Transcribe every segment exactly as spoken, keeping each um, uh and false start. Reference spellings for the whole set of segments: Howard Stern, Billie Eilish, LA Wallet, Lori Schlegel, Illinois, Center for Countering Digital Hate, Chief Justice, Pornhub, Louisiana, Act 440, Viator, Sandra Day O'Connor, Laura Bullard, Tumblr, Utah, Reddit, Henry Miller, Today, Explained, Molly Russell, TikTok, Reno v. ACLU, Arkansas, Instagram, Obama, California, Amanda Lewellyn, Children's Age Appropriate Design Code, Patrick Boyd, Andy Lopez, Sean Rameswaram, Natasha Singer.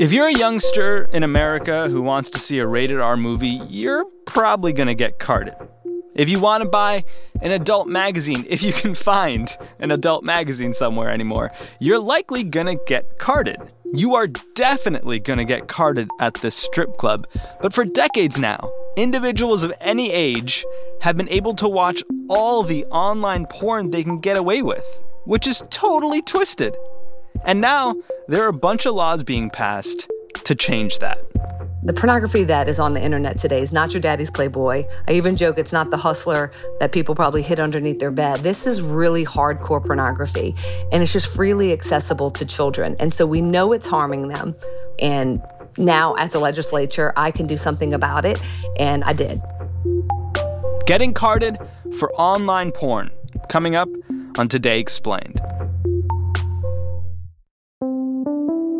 If you're a youngster in America who wants to see a rated R movie, you're probably going to get carded. If you want to buy an adult magazine, if you can find an adult magazine somewhere anymore, you're likely going to get carded. You are definitely going to get carded at this strip club. But for decades now, individuals of any age have been able to watch all the online porn they can get away with, which is totally twisted. And now there are a bunch of laws being passed to change that. The pornography that is on the internet today is not your daddy's Playboy. I even joke it's not the hustler that people probably hid underneath their bed. This is really hardcore pornography, and it's just freely accessible to children. And so we know it's harming them. And now as a legislature, I can do something about it, and I did. Getting carded for online porn, coming up on Today Explained.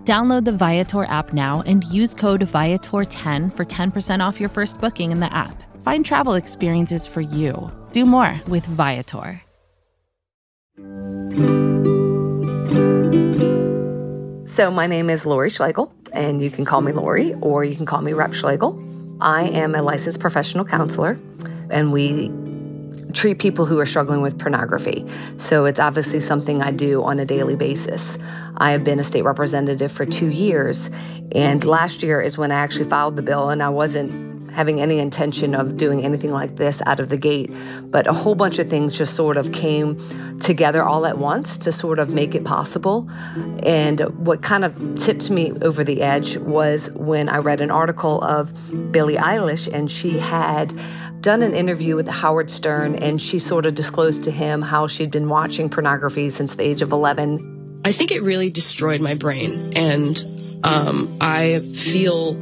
Download the Viator app now and use code Viator ten for ten percent off your first booking in the app. Find travel experiences for you. Do more with Viator. So my name is Lori Schlegel, and you can call me Lori or you can call me Rep Schlegel. I am a licensed professional counselor, and we treat people who are struggling with pornography. So it's obviously something I do on a daily basis. I have been a state representative for two years, and last year is when I actually filed the bill, and I wasn't having any intention of doing anything like this out of the gate. But a whole bunch of things just sort of came together all at once to sort of make it possible. And what kind of tipped me over the edge was when I read an article of Billie Eilish, and she had done an interview with Howard Stern, and she sort of disclosed to him how she'd been watching pornography since the age of eleven. I think it really destroyed my brain, and Um, I feel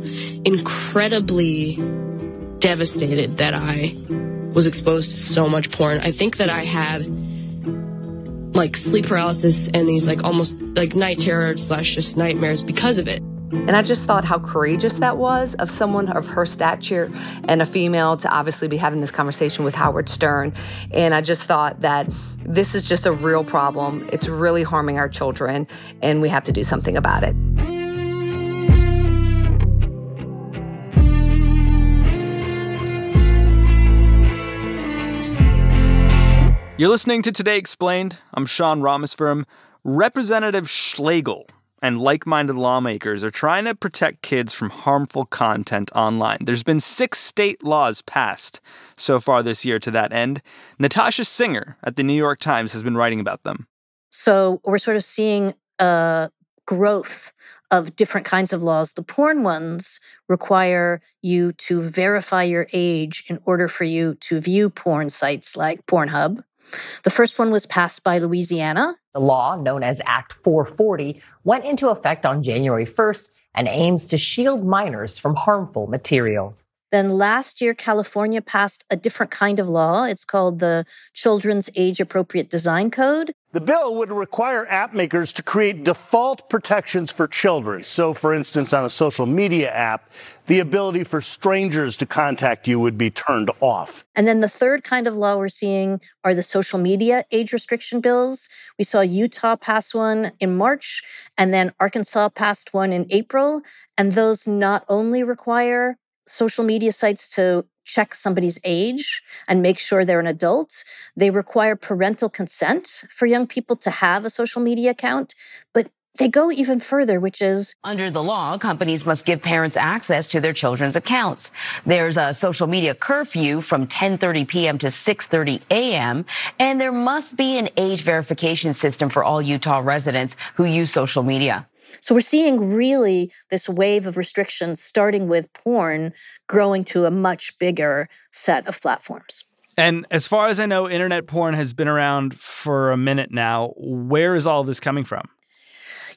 incredibly devastated that I was exposed to so much porn. I think that I had like sleep paralysis and these like almost like night terror slash just nightmares because of it. And I just thought how courageous that was of someone of her stature and a female to obviously be having this conversation with Howard Stern. And I just thought that this is just a real problem. It's really harming our children, and we have to do something about it. You're listening to Today Explained. I'm Sean Rameswaram. Representative Schlegel and like-minded lawmakers are trying to protect kids from harmful content online. There's been six state laws passed so far this year to that end. Natasha Singer at the New York Times has been writing about them. So we're sort of seeing a growth of different kinds of laws. The porn ones require you to verify your age in order for you to view porn sites like Pornhub. The first one was passed by Louisiana. The law, known as Act four forty, went into effect on January first and aims to shield minors from harmful material. Then last year, California passed a different kind of law. It's called the Children's Age Appropriate Design Code. The bill would require app makers to create default protections for children. So, for instance, on a social media app, the ability for strangers to contact you would be turned off. And then the third kind of law we're seeing are the social media age restriction bills. We saw Utah pass one in March, and then Arkansas passed one in April. And those not only require social media sites to check somebody's age and make sure they're an adult. They require parental consent for young people to have a social media account. But They go even further, which is, under the law, companies must give parents access to their children's accounts. There's a social media curfew from ten thirty p.m. to six thirty a.m., and there must be an age verification system for all Utah residents who use social media. So we're seeing really this wave of restrictions, starting with porn, growing to a much bigger set of platforms. And as far as I know, internet porn has been around for a minute now. Where is all this coming from?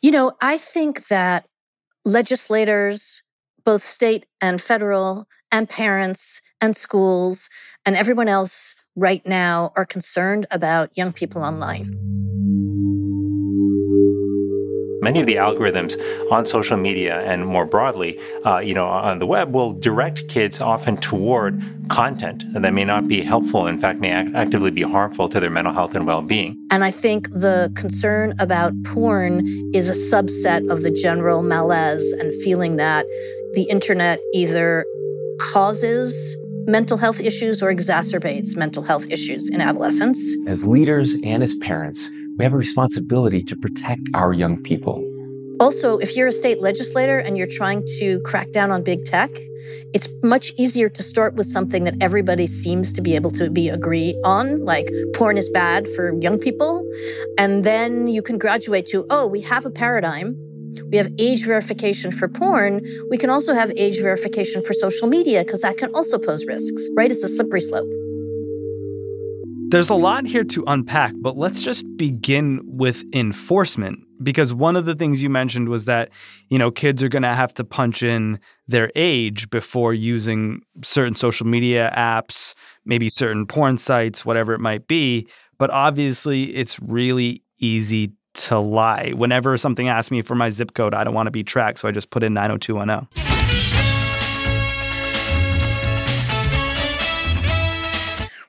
You know, I think that legislators, both state and federal, and parents and schools and everyone else right now are concerned about young people online. Many of the algorithms on social media and more broadly, uh, you know, on the web will direct kids often toward content that may not be helpful, in fact, may act- actively be harmful to their mental health and well-being. And I think the concern about porn is a subset of the general malaise and feeling that the internet either causes mental health issues or exacerbates mental health issues in adolescence. As leaders and as parents, we have a responsibility to protect our young people. Also, if you're a state legislator and you're trying to crack down on big tech, it's much easier to start with something that everybody seems to be able to be agree on, like porn is bad for young people. And then you can graduate to, oh, we have a paradigm. We have age verification for porn. We can also have age verification for social media because that can also pose risks, right? It's a slippery slope. There's a lot here to unpack, but let's just begin with enforcement, because one of the things you mentioned was that, you know, kids are going to have to punch in their age before using certain social media apps, maybe certain porn sites, whatever it might be. But obviously, it's really easy to lie. Whenever something asks me for my zip code, I don't want to be tracked, so I just put in nine oh two one oh.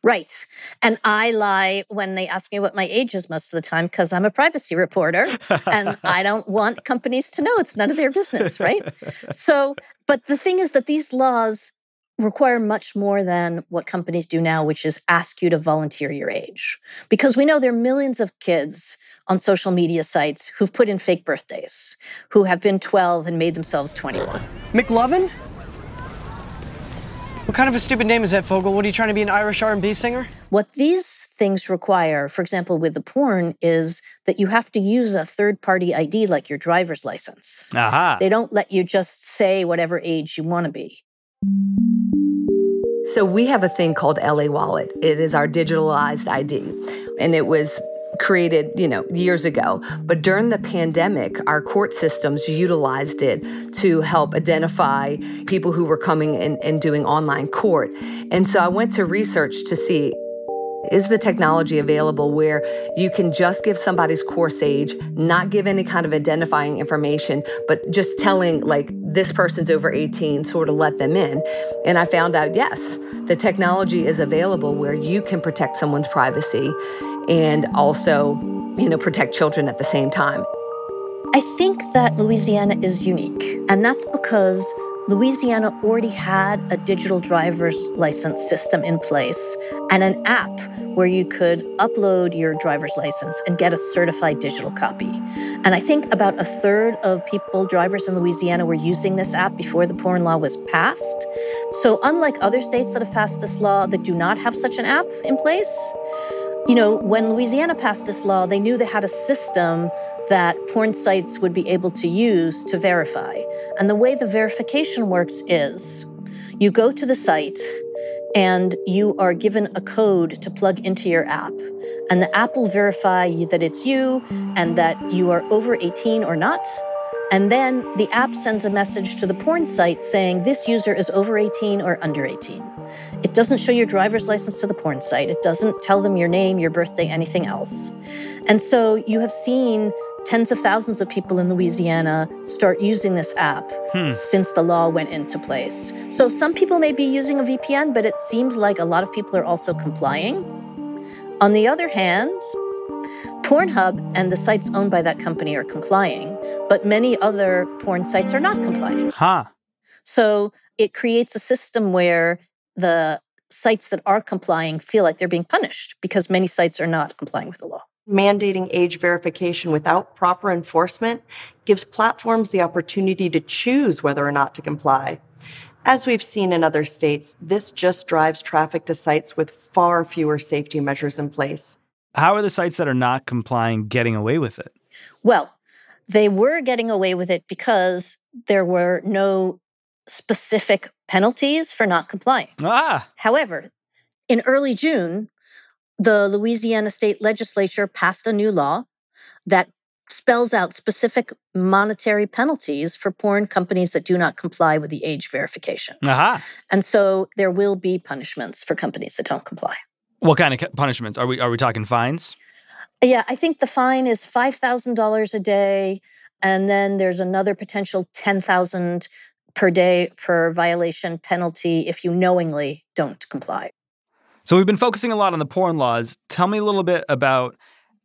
Right. And I lie when they ask me what my age is most of the time because I'm a privacy reporter and I don't want companies to know. It's none of their business, right? So, but the thing is that these laws require much more than what companies do now, which is ask you to volunteer your age. Because we know there are millions of kids on social media sites who've put in fake birthdays, who have been twelve and made themselves twenty-one. McLovin? What kind of a stupid name is that, Fogel? What, are you trying to be an Irish R and B singer? What these things require, for example, with the porn, is that you have to use a third-party I D like your driver's license. Aha. They don't let you just say whatever age you want to be. So we have a thing called L A Wallet. It is our digitalized I D, and it was created, you know, years ago. But during the pandemic, our court systems utilized it to help identify people who were coming in and doing online court. And so I went to research to see, is the technology available where you can just give somebody's course age, not give any kind of identifying information, but just telling, like, this person's over eighteen, sort of let them in. And I found out, yes, the technology is available where you can protect someone's privacy and also, you know, protect children at the same time. I think that Louisiana is unique, and that's because Louisiana already had a digital driver's license system in place and an app where you could upload your driver's license and get a certified digital copy. And I think about a third of people, drivers in Louisiana, were using this app before the porn law was passed. So unlike other states that have passed this law that do not have such an app in place, you know, when Louisiana passed this law, they knew they had a system that porn sites would be able to use to verify. And the way the verification works is you go to the site and you are given a code to plug into your app. And the app will verify that it's you and that you are over eighteen or not. And then the app sends a message to the porn site saying this user is over eighteen or under eighteen. It doesn't show your driver's license to the porn site. It doesn't tell them your name, your birthday, anything else. And so you have seen tens of thousands of people in Louisiana start using this app hmm. since the law went into place. So some people may be using a V P N, but it seems like a lot of people are also complying. On the other hand, Pornhub and the sites owned by that company are complying, but many other porn sites are not complying. Huh. So it creates a system where the sites that are complying feel like they're being punished because many sites are not complying with the law. Mandating age verification without proper enforcement gives platforms the opportunity to choose whether or not to comply. As we've seen in other states, this just drives traffic to sites with far fewer safety measures in place. How are the sites that are not complying getting away with it? Well, they were getting away with it because there were no specific penalties for not complying. Ah. However, in early June, the Louisiana state legislature passed a new law that spells out specific monetary penalties for porn companies that do not comply with the age verification. Aha. And so there will be punishments for companies that don't comply. What kind of punishments? Are we are we talking fines? Yeah, I think the fine is five thousand dollars a day, and then there's another potential ten thousand dollars per day per violation penalty if you knowingly don't comply. So we've been focusing a lot on the porn laws. Tell me a little bit about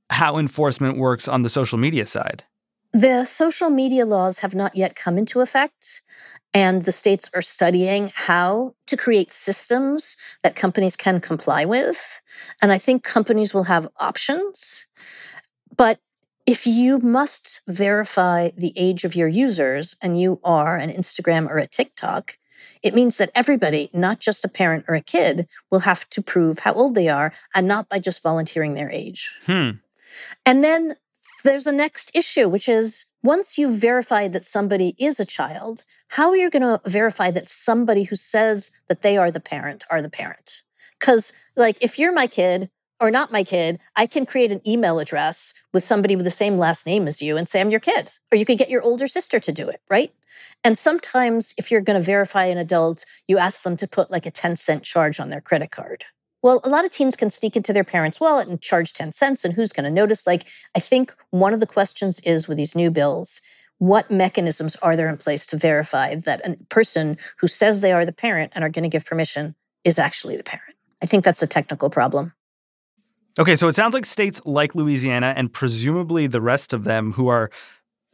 how enforcement works on the social media side. The social media laws have not yet come into effect, and the states are studying how to create systems that companies can comply with. And I think companies will have options. But if you must verify the age of your users, and you are an Instagram or a TikTok, it means that everybody, not just a parent or a kid, will have to prove how old they are, and not by just volunteering their age. Hmm. And then there's a next issue, which is once you've verified that somebody is a child, how are you going to verify that somebody who says that they are the parent are the parent? Because, like, if you're my kid or not my kid, I can create an email address with somebody with the same last name as you and say, I'm your kid. Or you could get your older sister to do it, right? And sometimes if you're going to verify an adult, you ask them to put like a ten cent charge on their credit card. Well, a lot of teens can sneak into their parents' wallet and charge ten cents, and who's going to notice? Like, I think one of the questions is with these new bills, what mechanisms are there in place to verify that a person who says they are the parent and are going to give permission is actually the parent? I think that's a technical problem. Okay, so it sounds like states like Louisiana and presumably the rest of them who are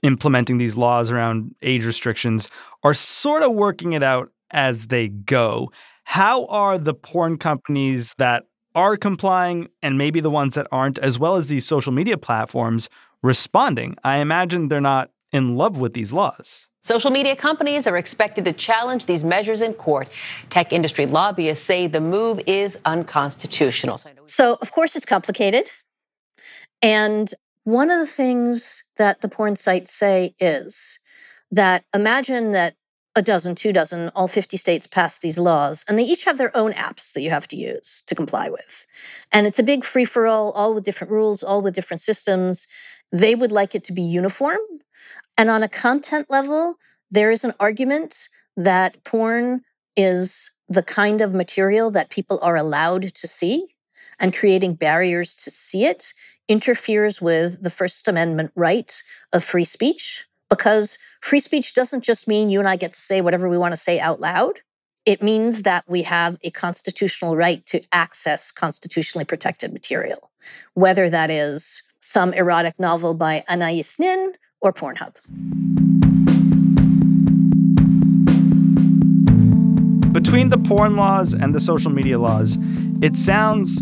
implementing these laws around age restrictions are sort of working it out as they go. How are the porn companies that are complying and maybe the ones that aren't, as well as these social media platforms, responding? I imagine they're not in love with these laws. Social media companies are expected to challenge these measures in court. Tech industry lobbyists say the move is unconstitutional. So, of course, it's complicated. And one of the things that the porn sites say is that imagine that a dozen, two dozen, all fifty states pass these laws, and they each have their own apps that you have to use to comply with. And it's a big free-for-all, all with different rules, all with different systems. They would like it to be uniform. And on a content level, there is an argument that porn is the kind of material that people are allowed to see, and creating barriers to see it interferes with the First Amendment right of free speech, because free speech doesn't just mean you and I get to say whatever we want to say out loud. It means that we have a constitutional right to access constitutionally protected material, whether that is some erotic novel by Anais Nin or Pornhub. Between the porn laws and the social media laws, it sounds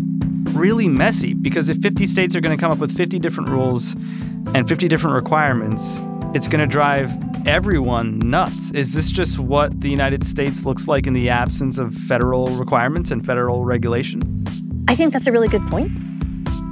really messy, because if fifty states are going to come up with fifty different rules and fifty different requirements, it's going to drive everyone nuts. Is this just what the United States looks like in the absence of federal requirements and federal regulation? I think that's a really good point.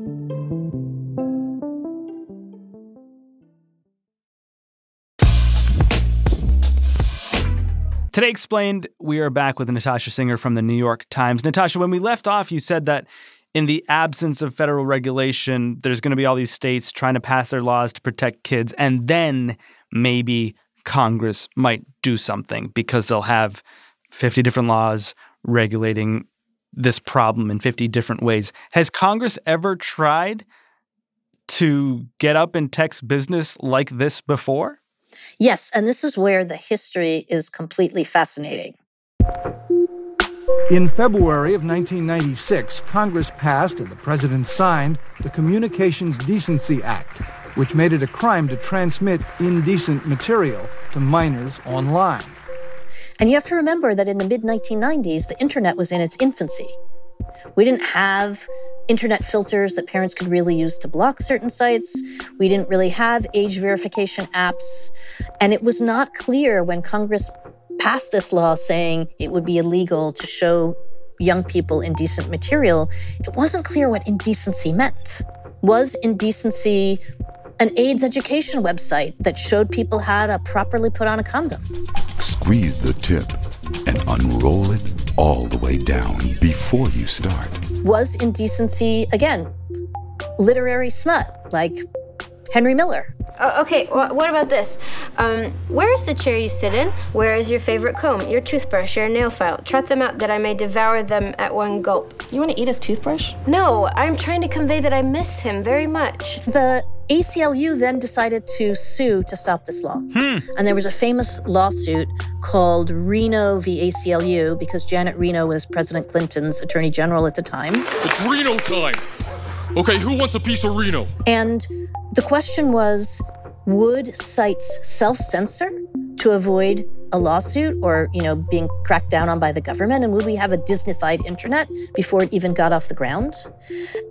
Today Explained, we are back with Natasha Singer from the New York Times. Natasha, when we left off, you said that in the absence of federal regulation, there's going to be all these states trying to pass their laws to protect kids, and then maybe Congress might do something because they'll have fifty different laws regulating this problem in fifty different ways. Has Congress ever tried to get up and text business like this before? Yes, and this is where the history is completely fascinating. In February of nineteen ninety-six, Congress passed and the president signed the Communications Decency Act, which made it a crime to transmit indecent material to minors online. And you have to remember that in the mid nineteen nineties, the internet was in its infancy. We didn't have internet filters that parents could really use to block certain sites. We didn't really have age verification apps. And it was not clear when Congress passed this law saying it would be illegal to show young people indecent material. It wasn't clear what indecency meant. Was indecency an AIDS education website that showed people how to properly put on a condom? Squeeze the tip and unroll it all the way down before you start. Was indecency, again, literary smut, like Henry Miller? Uh, okay, well, what about this? Um, where is the chair you sit in? Where is your favorite comb, your toothbrush, your nail file? Trot them out that I may devour them at one gulp. You want to eat his toothbrush? No, I'm trying to convey that I miss him very much. The A C L U then decided to sue to stop this law. Hmm. And there was a famous lawsuit called Reno v. A C L U because Janet Reno was President Clinton's attorney general at the time. It's Reno time. Okay, who wants a piece of Reno? And the question was, would sites self-censor to avoid a lawsuit or, you know, being cracked down on by the government? And would we have a Disney-fied internet before it even got off the ground?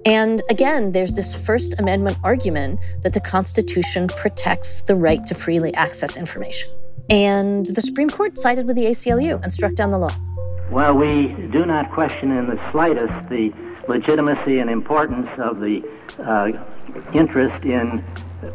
And again, there's this First Amendment argument that the Constitution protects the right to freely access information. And the Supreme Court sided with the A C L U and struck down the law. Well, we do not question in the slightest the legitimacy and importance of the uh, interest in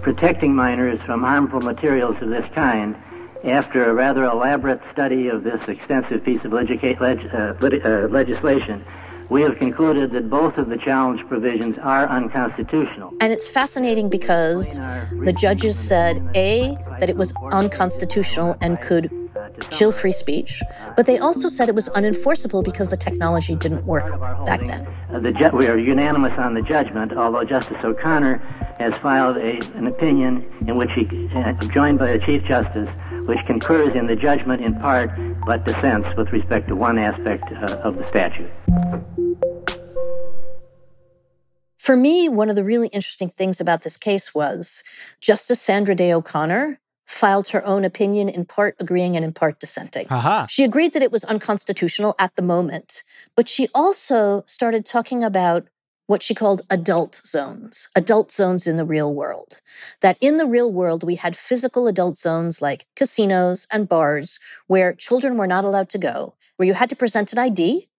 protecting minors from harmful materials of this kind. After a rather elaborate study of this extensive piece of legica- leg- uh, lit- uh, legislation, we have concluded that both of the challenge provisions are unconstitutional. And it's fascinating because the judges said, A, that it was unconstitutional and could chill free speech, but they also said it was unenforceable because the technology didn't work back then. Uh, the ju- we are unanimous on the judgment, although Justice O'Connor has filed a, an opinion in which he, uh, joined by the Chief Justice, which concurs in the judgment in part, but dissents with respect to one aspect uh, of the statute. For me, one of the really interesting things about this case was Justice Sandra Day O'Connor filed her own opinion, in part agreeing and in part dissenting. Uh-huh. She agreed that it was unconstitutional at the moment, but she also started talking about what she called adult zones, adult zones in the real world. That in the real world, we had physical adult zones like casinos and bars where children were not allowed to go, where you had to present an I D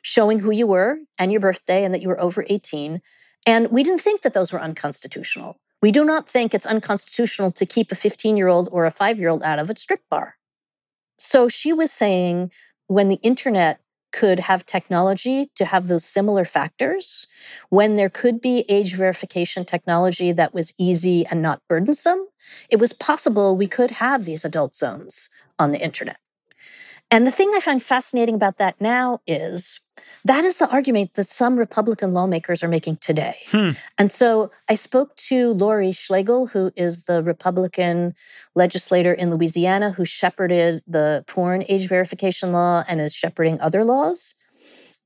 showing who you were and your birthday and that you were over eighteen. And we didn't think that those were unconstitutional. We do not think it's unconstitutional to keep a fifteen-year-old or a five-year-old out of a strip bar. So she was saying when the internet could have technology to have those similar factors, when there could be age verification technology that was easy and not burdensome, it was possible we could have these adult zones on the internet. And the thing I find fascinating about that now is that is the argument that some Republican lawmakers are making today. Hmm. And so I spoke to Lori Schlegel, who is the Republican legislator in Louisiana who shepherded the porn age verification law and is shepherding other laws.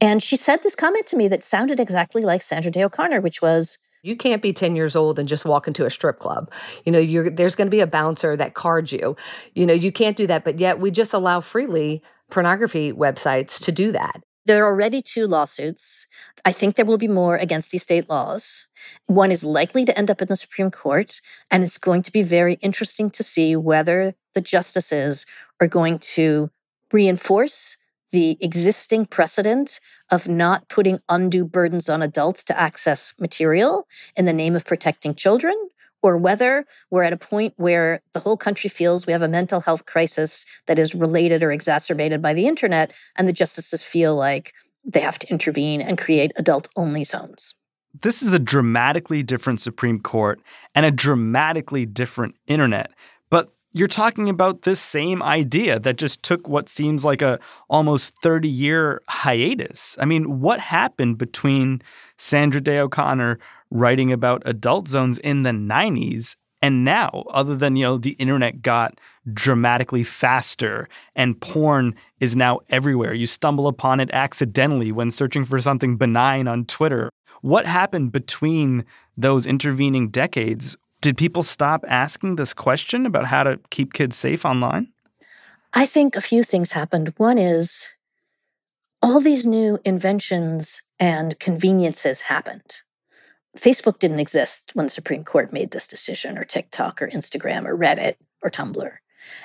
And she said this comment to me that sounded exactly like Sandra Day O'Connor, which was, you can't be ten years old and just walk into a strip club. You know, you're, there's going to be a bouncer that cards you. You know, you can't do that. But yet we just allow freely pornography websites to do that. There are already two lawsuits. I think there will be more against these state laws. One is likely to end up in the Supreme Court, and it's going to be very interesting to see whether the justices are going to reinforce the existing precedent of not putting undue burdens on adults to access material in the name of protecting children, or whether we're at a point where the whole country feels we have a mental health crisis that is related or exacerbated by the internet, and the justices feel like they have to intervene and create adult-only zones. This is a dramatically different Supreme Court and a dramatically different internet. You're talking about this same idea that just took what seems like a almost thirty-year hiatus. I mean, what happened between Sandra Day O'Connor writing about adult zones in the nineties and now, other than, you know, the internet got dramatically faster and porn is now everywhere? You stumble upon it accidentally when searching for something benign on Twitter. What happened between those intervening decades? Did people stop asking this question about how to keep kids safe online? I think a few things happened. One is all these new inventions and conveniences happened. Facebook didn't exist when the Supreme Court made this decision, or TikTok or Instagram or Reddit or Tumblr.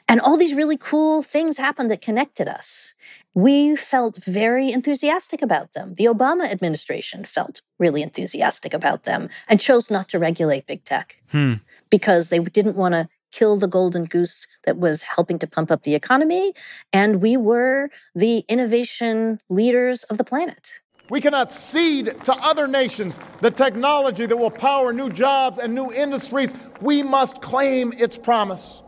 And all these really cool things happened that connected us. We felt very enthusiastic about them. The Obama administration felt really enthusiastic about them and chose not to regulate big tech hmm. because they didn't want to kill the golden goose that was helping to pump up the economy. And we were the innovation leaders of the planet. We cannot cede to other nations the technology that will power new jobs and new industries. We must claim its promise.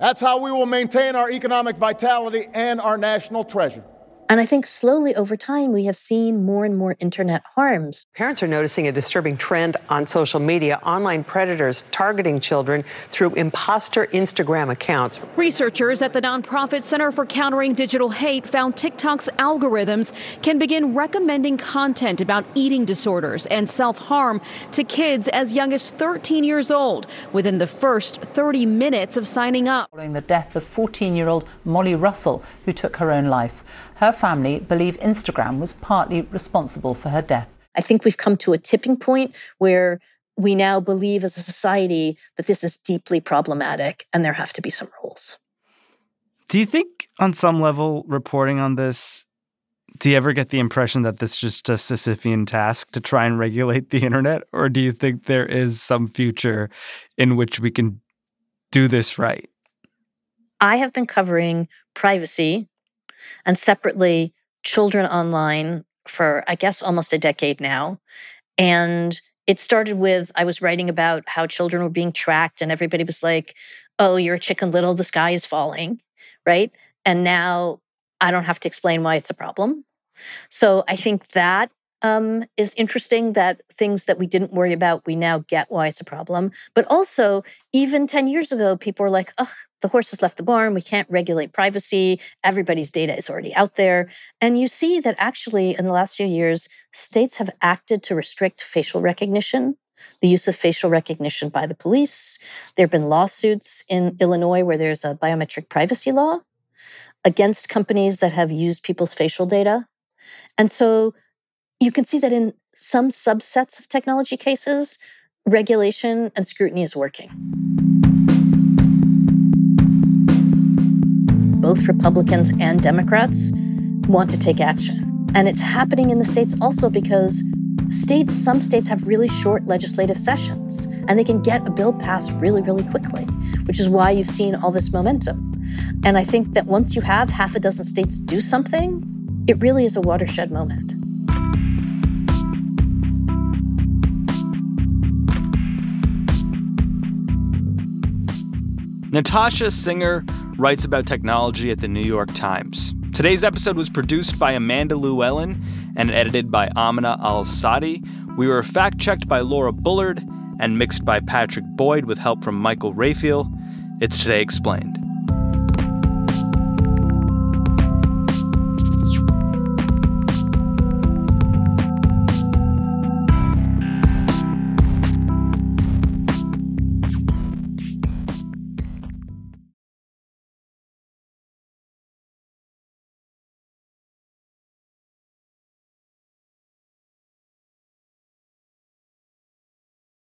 That's how we will maintain our economic vitality and our national treasure. And I think slowly over time, we have seen more and more internet harms. Parents are noticing a disturbing trend on social media, online predators targeting children through imposter Instagram accounts. Researchers at the nonprofit Center for Countering Digital Hate found TikTok's algorithms can begin recommending content about eating disorders and self-harm to kids as young as thirteen years old within the first thirty minutes of signing up. Following the death of fourteen-year-old Molly Russell, who took her own life. Her family believe Instagram was partly responsible for her death. I think we've come to a tipping point where we now believe as a society that this is deeply problematic and there have to be some rules. Do you think on some level reporting on this, do you ever get the impression that this is just a Sisyphean task to try and regulate the internet? Or do you think there is some future in which we can do this right? I have been covering privacy and separately children online for, I guess, almost a decade now. And it started with, I was writing about how children were being tracked and everybody was like, oh, you're a Chicken Little, the sky is falling, right? And now I don't have to explain why it's a problem. So I think that um, is interesting, that things that we didn't worry about, we now get why it's a problem. But also, even ten years ago, people were like, ugh, the horse has left the barn. We can't regulate privacy. Everybody's data is already out there. And you see that actually in the last few years, states have acted to restrict facial recognition, the use of facial recognition by the police. There have been lawsuits in Illinois where there's a biometric privacy law against companies that have used people's facial data. And so You can see that in some subsets of technology cases, regulation and scrutiny is working. Both Republicans and Democrats want to take action. And it's happening in the states also because states, some states have really short legislative sessions, and they can get a bill passed really, really quickly, which is why you've seen all this momentum. And I think that once you have half a dozen states do something, it really is a watershed moment. Natasha Singer writes about technology at the New York Times. Today's episode was produced by Amanda Lewellyn and edited by Amina Al-Sadi. We were fact-checked by Laura Bullard and mixed by Patrick Boyd with help from Michael Raphael. It's Today Explained.